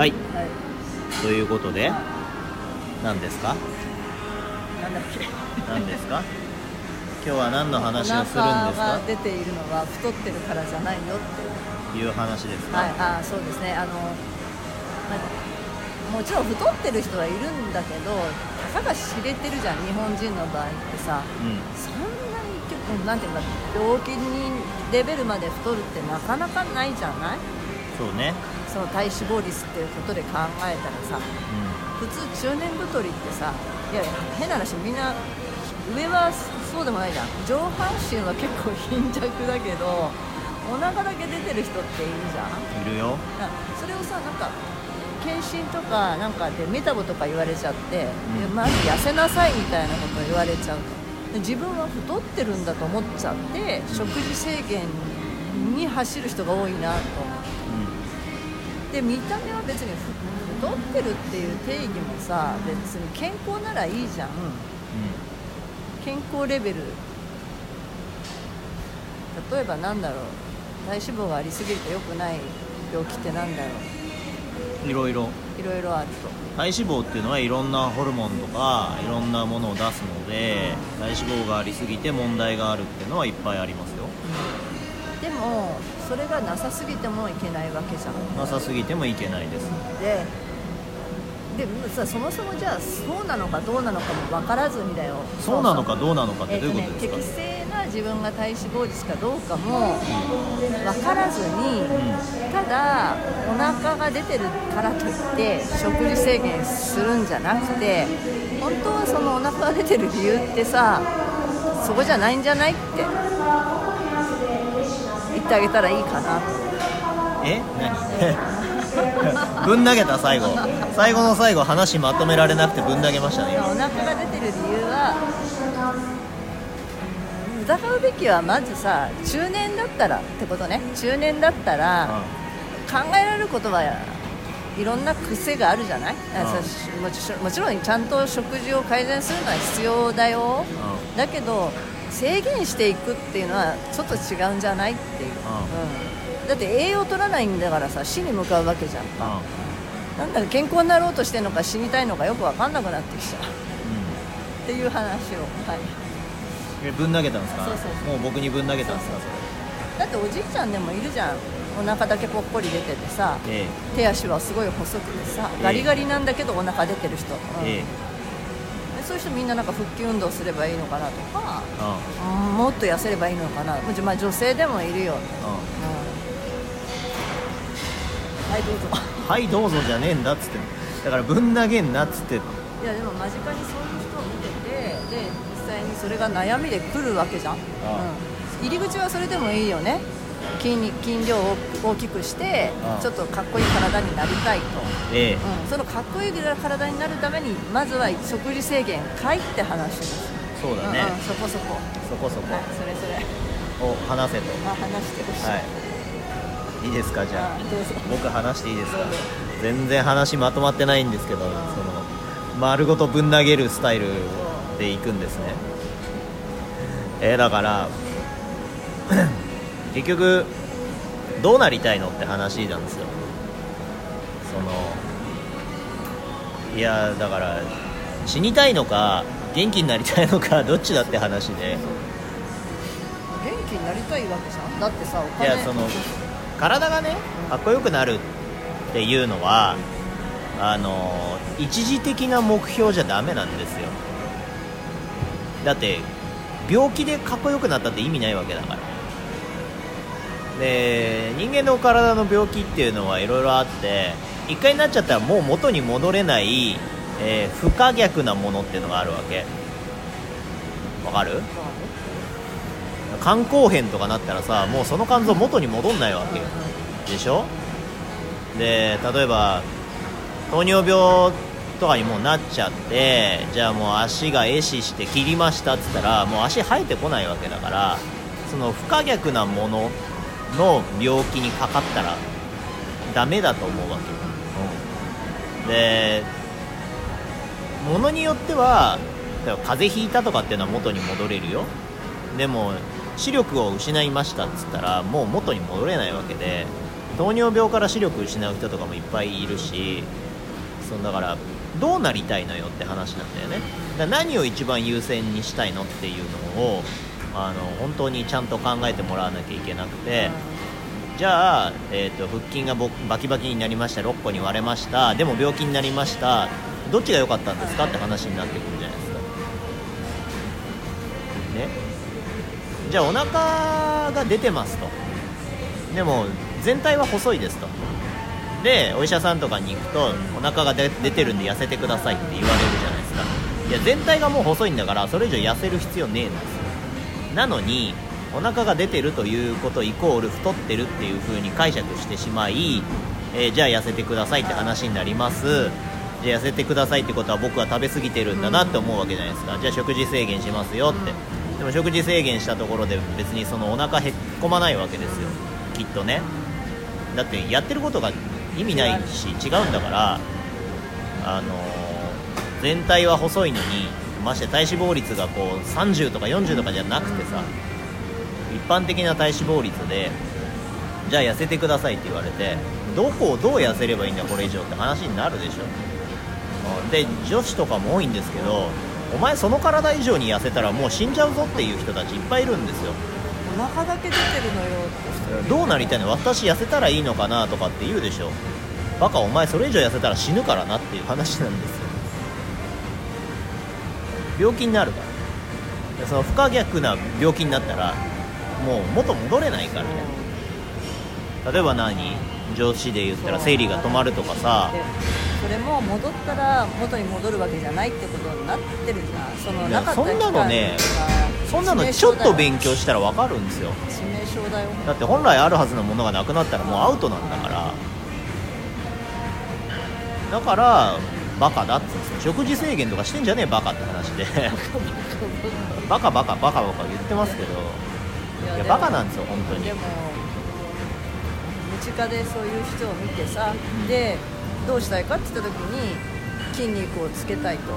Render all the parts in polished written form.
はい、ということで何ですか、何だっけ、何ですか今日は何の話をするんですか。お腹が出ているのは太ってるからじゃないよっていう話ですか。はい、あ、そうですね。もちろん太ってる人はいるんだけど、たかが知れてるじゃん、日本人の場合ってさ、そんなに結構なんていうんだ、病気にレベルまで太るってなかなかないじゃない。そうね。その体脂肪率っていうことで考えたらさ、普通中年太りってさ、いや変な話、みんな上はそうでもないじゃん。上半身は結構貧弱だけどお腹だけ出てる人っているじゃん。いるよ。それをさ、なんか検診とかなんかで見たことか言われちゃって、まず痩せなさいみたいなこと言われちゃうと、自分は太ってるんだと思っちゃって食事制限に走る人が多いなと思って、で見た目は別に太ってるっていう定義もさ、別に健康ならいいじゃん、健康レベル、例えばなんだろう、体脂肪がありすぎると良くない病気ってなんだろう、いろいろあると。体脂肪っていうのはいろんなホルモンとかいろんなものを出すので、体脂肪がありすぎて問題があるっていうのはいっぱいありますよ、でもそれがなさすぎてもいけないわけじゃん。なさすぎてもいけないです。でさ、そもそもじゃあそうなのかどうなのかも分からずにだよ。そうなのかどうなのかってどういうことですか。適正な自分が体脂肪率かどうかも分からずに、ただお腹が出てるからといって食事制限するんじゃなくて、本当はそのお腹が出てる理由ってさ、そこじゃないんじゃないって言ってあげたらいいかな。え？何？ぶん投げた。最後の最後、話まとめられなくてぶん投げましたね。お腹が出てる理由は疑うべきはまずさ、中年だったらってことね。中年だったら、考えられることはいろんな癖があるじゃない、もちろんちゃんと食事を改善するのは必要だよ、だけど制限していくっていうのはちょっと違うんじゃないっていう、だって栄養取らないんだからさ、死に向かうわけじゃんか、なんだか健康になろうとしてるのか死にたいのかよく分かんなくなってきちゃう、っていう話を、ぶん投げたんですか。そうもう僕にぶん投げたんですか。だっておじいちゃんでもいるじゃん、お腹だけぽっこり出ててさ、手足はすごい細くてさ、ガリガリなんだけどお腹出てる人、そういう人みんな、なんか腹筋運動すればいいのかなとか、もっと痩せればいいのかな、まあ、女性でもいるよ、はいどうぞはいどうぞじゃねえんだっつって、だからぶん投げんなっつって。いやでも間近にそういう人を見てて、で実際にそれが悩みで来るわけじゃん。入り口はそれでもいいよね。筋量を大きくしてちょっとかっこいい体になりたいと、そのかっこいい体になるためにまずは食事制限かいって話です。そうだね、そこそこ、はい、それを話せと、話してほしい、いいですか。じゃあ僕話していいですか。全然話まとまってないんですけど、その丸ごとぶん投げるスタイルでいくんですね。だから結局どうなりたいのって話なんですよ。いやだから死にたいのか元気になりたいのかどっちだって話で。元気になりたいわけじゃん。だってさ、お金、いやその体がね、かっこよくなるっていうのは一時的な目標じゃダメなんですよ。だって病気でかっこよくなったって意味ないわけだから。で、人間の体の病気っていうのはいろいろあって、一回になっちゃったらもう元に戻れない、不可逆なものっていうのがあるわけ。わかる？肝硬変とかなったらさ、もうその肝臓元に戻んないわけよ、でしょ。で、例えば糖尿病とかにもうなっちゃって、じゃあもう足が壊死して切りましたっつったら、もう足生えてこないわけだから、その不可逆なものの病気にかかったらダメだと思うわけ、で、ものによっては風邪ひいたとかっていうのは元に戻れるよ。でも視力を失いましたっつったらもう元に戻れないわけで、糖尿病から視力失う人とかもいっぱいいるし、そのだからどうなりたいのよって話なんだよね。だから何を一番優先にしたいのっていうのを本当にちゃんと考えてもらわなきゃいけなくて、じゃあ、腹筋がバキバキになりました、6個に割れました、でも病気になりました、どっちが良かったんですかって話になってくるじゃないですかね。じゃあお腹が出てますと、でも全体は細いですと、でお医者さんとかに行くとお腹が出てるんで痩せてくださいって言われるじゃないですか。いや全体がもう細いんだからそれ以上痩せる必要ねえんですよ。なのにお腹が出てるということイコール太ってるっていう風に解釈してしまい、じゃあ痩せてくださいって話になります。じゃあ痩せてくださいってことは僕は食べ過ぎてるんだなって思うわけじゃないですか。じゃあ食事制限しますよって、でも食事制限したところで別にそのお腹へっこまないわけですよ、きっとね。だってやってることが意味ないし違うんだから、全体は細いのにまして体脂肪率がこう30とか40とかじゃなくてさ、一般的な体脂肪率でじゃあ痩せてくださいって言われてどこをどう痩せればいいんだこれ以上って話になるでしょ。で女子とかも多いんですけど、お前その体以上に痩せたらもう死んじゃうぞっていう人たちいっぱいいるんですよ。お腹だけ出てるのよってどうなりたいの、私痩せたらいいのかなとかって言うでしょ。バカお前それ以上痩せたら死ぬからなっていう話なんですよ。病気になるから、その不可逆な病気になったらもう元戻れないからね。例えば上司で言ったら生理が止まるとかさ、それも戻ったら元に戻るわけじゃないってことになってるじゃん。そのなかった期間とか、そんなのね、そんなのちょっと勉強したら分かるんですよ。致命傷だよ。だって本来あるはずのものがなくなったらもうアウトなんだから、だからバカだっつうんですよ。食事制限とかしてんじゃねえバカって話でバカバカバカバカ言ってますけど、いやバカなんですよ本当に。でも身近でそういう人を見てさ、でどうしたいかって言った時に筋肉をつけたいと、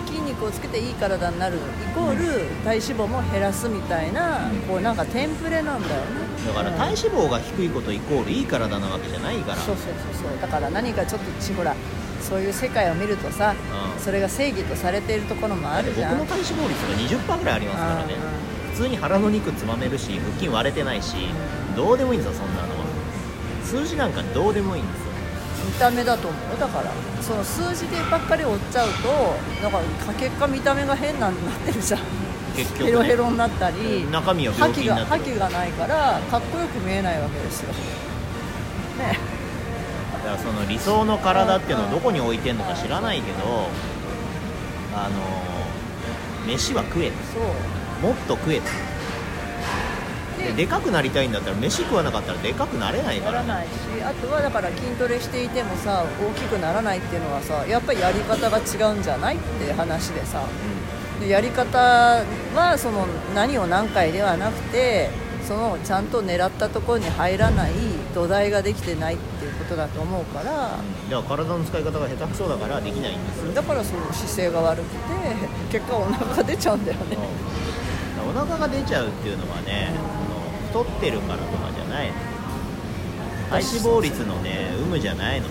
で筋肉をつけていい体になるイコール体脂肪も減らすみたいな、こうなんかテンプレなんだよね。だから体脂肪が低いことイコールいい体なわけじゃないから、そうそうそうそう。だから何かちょっとほらそういう世界を見るとさ、それが正義とされているところもあるじゃん。僕の体脂肪率が 20% ぐらいありますからね。普通に腹の肉つまめるし、腹筋割れてないし、どうでもいいんですよそんなのは。数字なんかどうでもいいんですよ。見た目だと思う。だからその数字でばっかり追っちゃうと、だから結果見た目が変なになってるじゃん結局、ね、ヘロヘロになったり、中身は病気になってる。覇気がないからかっこよく見えないわけですよね。だからその理想の体っていうのをどこに置いてんのか知らないけど、飯は食える、もっと食える。でかくなりたいんだったら飯食わなかったらでかくなれないから、ね、ならないし、あとはだから筋トレしていてもさ大きくならないっていうのはさ、やっぱりやり方が違うんじゃないって話でさ、でやり方はその何を何回ではなくて、そのちゃんと狙ったところに入らない土台ができてないっていうことだと思うから、いや体の使い方が下手くそだからできないんですよ。だからその姿勢が悪くて結果お腹が出ちゃうんだよね。お腹が出ちゃうっていうのはね、太ってるからとかじゃないの、体脂肪率のね有無じゃないの。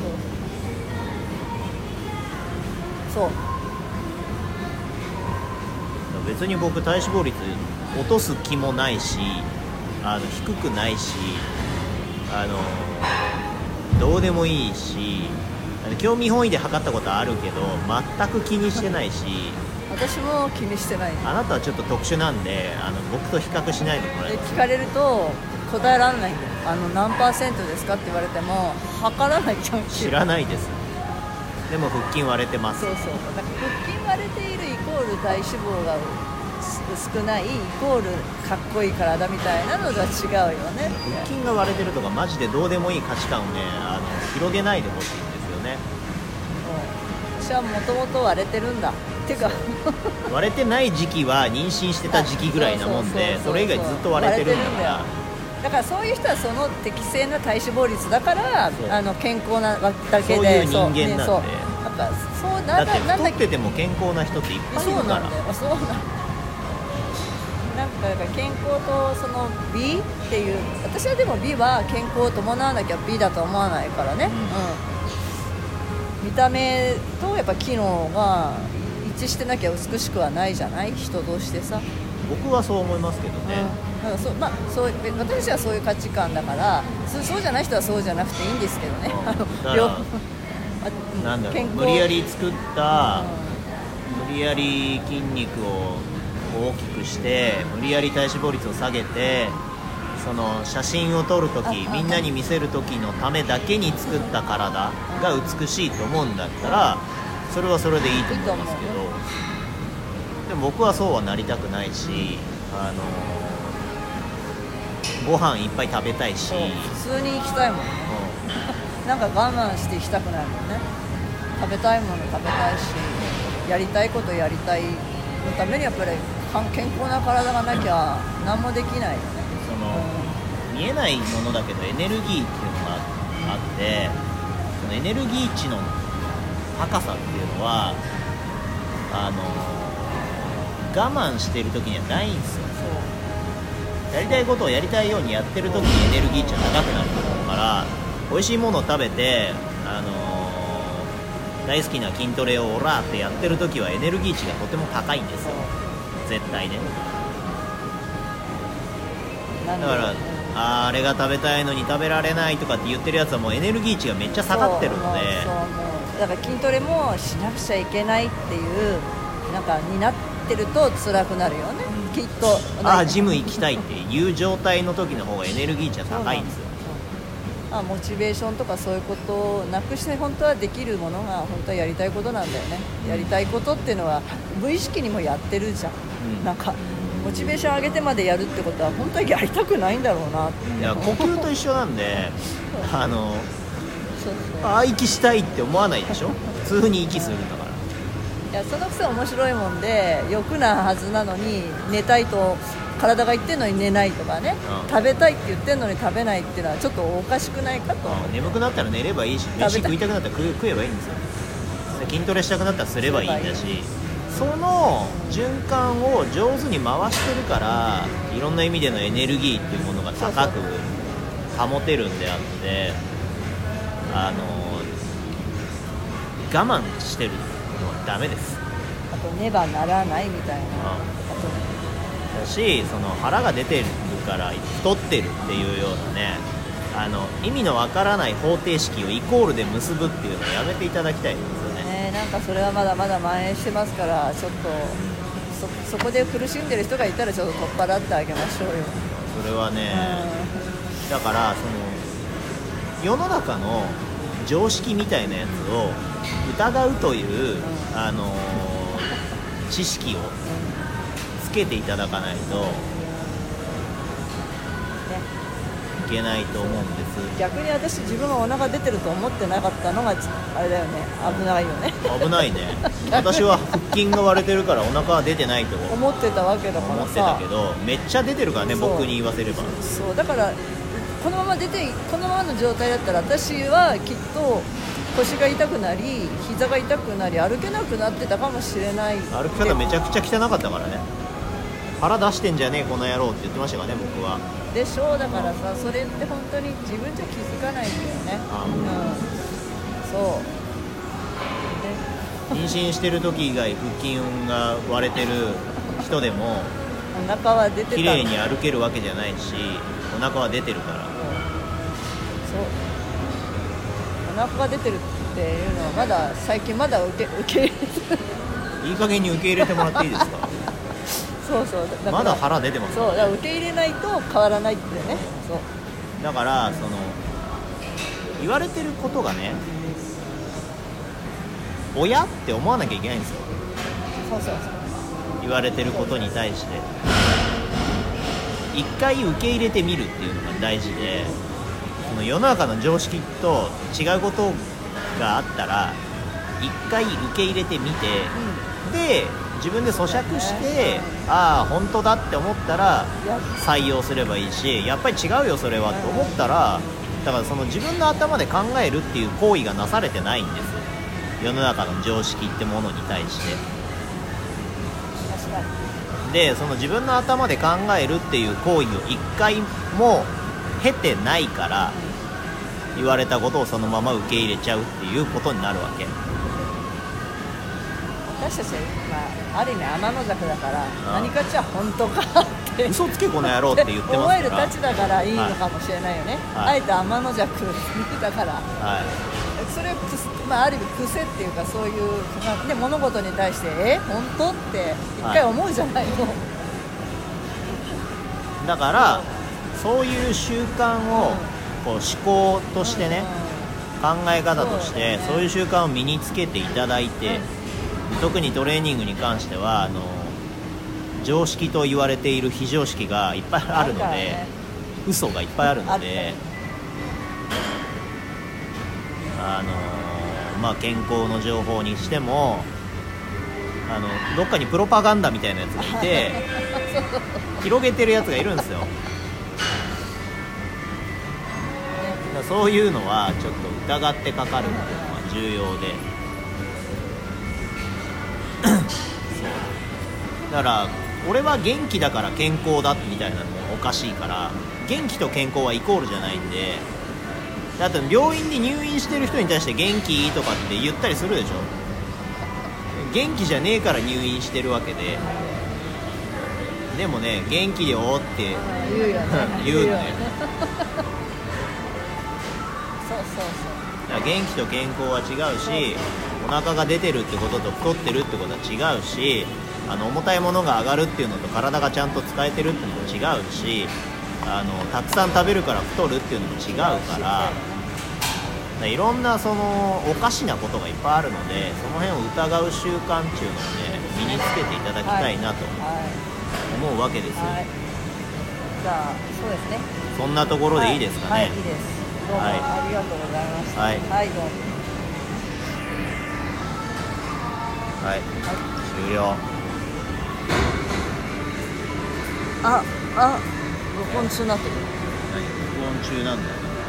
そう別に僕体脂肪率落とす気もないし、低くないし、どうでもいいし、興味本位で測ったことあるけど全く気にしてないし私も気にしてない、ね、あなたはちょっと特殊なんで僕と比較しないでもらえます。聞かれると答えられないんだよ。何%ですかって言われても測らないじゃん、知らないです。でも腹筋割れてます。そうそう、だから腹筋割れているイコール体脂肪が少ないイコールかっこいい体みたいなのが違うよね。腹筋が割れてるとかマジでどうでもいい価値観をね広げないでほしいんですよね。私はもともと割れてるんだってか割れてない時期は妊娠してた時期ぐらいなもんで、それ以外ずっと割れてるんだから。だからそういう人はその適正な体脂肪率だから健康なだけで、そういう人間なんで、そう、ね、そうなんかそうだって太ってても健康な人っていっぱいいるから。そうなんだよ。なんだから健康とその美っていう、私はでも美は健康を伴わなきゃ美だと思わないからね、うんうん、見た目とやっぱ機能が一致してなきゃ美しくはないじゃない人同士でさ。僕はそう思いますけどね、うん、なんかまあ、私はそういう価値観だから、そうじゃない人はそうじゃなくていいんですけどね、なんだろう、無理やり作った、うん、無理やり筋肉を大きくして無理やり体脂肪率を下げて、その写真を撮るときみんなに見せるときのためだけに作った体が美しいと思うんだったら、それはそれでいいと思いますけど、でも僕はそうはなりたくないし、ご飯いっぱい食べたいし、普通に行きたいもんね、うん、なんか我慢して行きたくないもんね。食べたいもの食べたいし、やりたいことやりたいのためにやっぱり健康な体がなきゃ何もできないよね。その、見えないものだけどエネルギーっていうのがあって、そのエネルギー値の高さっていうのは我慢してる時にはないんですよ。やりたいことをやりたいようにやってる時にエネルギー値は高くなると思うから、美味しいものを食べて、大好きな筋トレをオラーってやってる時はエネルギー値がとても高いんですよ、絶対ね。だからあれが食べたいのに食べられないとかって言ってるやつはもうエネルギー値がめっちゃ下がってるので、だから筋トレもしなくちゃいけないっていうなんかになってると辛くなるよね、きっと。ああジム行きたいっていう状態の時の方がエネルギー値は高いんですよ。あ、モチベーションとかそういうことをなくして、本当はできるものが本当はやりたいことなんだよね。やりたいことっていうのは無意識にもやってるじゃん、うん、なんかモチベーション上げてまでやるってことは本当はやりたくないんだろうなって。いや呼吸と一緒なんでそうそう、ああ息したいって思わないでしょ普通に息するんだから。いやそのくせ面白いもんで、欲なはずなのに寝たいと体が言ってるのに寝ないとかね、うん、食べたいって言ってるのに食べないっていうのはちょっとおかしくないかと。ああ眠くなったら寝ればいいし、飯食いたくなったら食えばいいんですよ。筋トレしたくなったらすればいいんだし、その循環を上手に回してるから、いろんな意味でのエネルギーっていうものが高く保てるんであって、我慢してるのはダメです。あとねばならないみたいな、あとし、その腹が出てるから太ってるっていうようなね、意味のわからない方程式をイコールで結ぶっていうのをやめていただきたいですよね。なんかそれはまだまだ蔓延してますから、ちょっと そこで苦しんでる人がいたらちょっと取っ払ってあげましょうよ。それはね、うん、だからその世の中の常識みたいなやつを疑うという、うん、知識をつけていただかないといけないと思うんです。逆に私自分はお腹出てると思ってなかったのがあれだよね、危ないよね危ないね私は腹筋が割れてるからお腹は出てないと思ってたわけだからさ、思ってたけどめっちゃ出てるからね、僕に言わせれば。そうだから、このまま出てこのままの状態だったら私はきっと腰が痛くなり膝が痛くなり歩けなくなってたかもしれない。歩き方めちゃくちゃ汚かったからね、腹出してんじゃねえこの野郎って言ってましたからね、僕は。でしょう、だからさ、それって本当に自分じゃ気づかないんだよね。あ、うん、そうで妊娠してる時以外腹筋が割れてる人でもお腹は出てた、綺麗に歩けるわけじゃないし、お腹は出てるから、うん、そうお腹が出てるっていうのはまだ最近まだ受け入れていい加減に受け入れてもらっていいですかそうそう、だからまだ腹出てます、ね、そうだから受け入れないと変わらないってね。そうだからその言われてることがね、親って思わなきゃいけないんですよ。そうそうそう、言われてることに対して一回受け入れてみるっていうのが大事で、その世の中の常識と違うことがあったら一回受け入れてみて、うん、で自分で咀嚼して、ああ本当だって思ったら採用すればいいし、やっぱり違うよそれはと思ったら、だからその自分の頭で考えるっていう行為がなされてないんです、世の中の常識ってものに対して。でその自分の頭で考えるっていう行為を一回も経てないから言われたことをそのまま受け入れちゃうっていうことになるわけ。私たちはある意味天の弱だから、何かっちゃ本当かって嘘つけこの野郎って言ってますから思えるたちだからいいのかもしれないよね、はい、あえて天の弱だから、はい、それを、まあ、ある意味癖っていうかそういう、まあね、物事に対して本当って一回思うじゃないの、はい、だからそういう習慣をこう思考としてね、考え方としてそういう習慣を身につけていただいて、特にトレーニングに関しては常識と言われている非常識がいっぱいあるので、嘘がいっぱいあるので、まあ、健康の情報にしてもどっかにプロパガンダみたいなやつがいて広げてるやつがいるんですよ。そういうのはちょっと疑ってかかるっていうのは重要でそうだから俺は元気だから健康だみたいなのもおかしいから、元気と健康はイコールじゃないんで、だって病院に入院してる人に対して元気とかって言ったりするでしょ。元気じゃねえから入院してるわけで、でもね元気よって言うよね言うね元気と健康は違うし、お腹が出てるってことと太ってるってことは違うし、重たいものが上がるっていうのと体がちゃんと使えてるっていうのも違うし、たくさん食べるから太るっていうのも違うから、いろんなそのおかしなことがいっぱいあるので、その辺を疑う習慣っていうのをね身につけていただきたいなと思うわけです。じゃあそうですね、そんなところでいいですかね。はい、いいです。どうもありがとうございました。はい、はい、どうも。はい、終了。あ、録音中になってる。録音中なんだよね。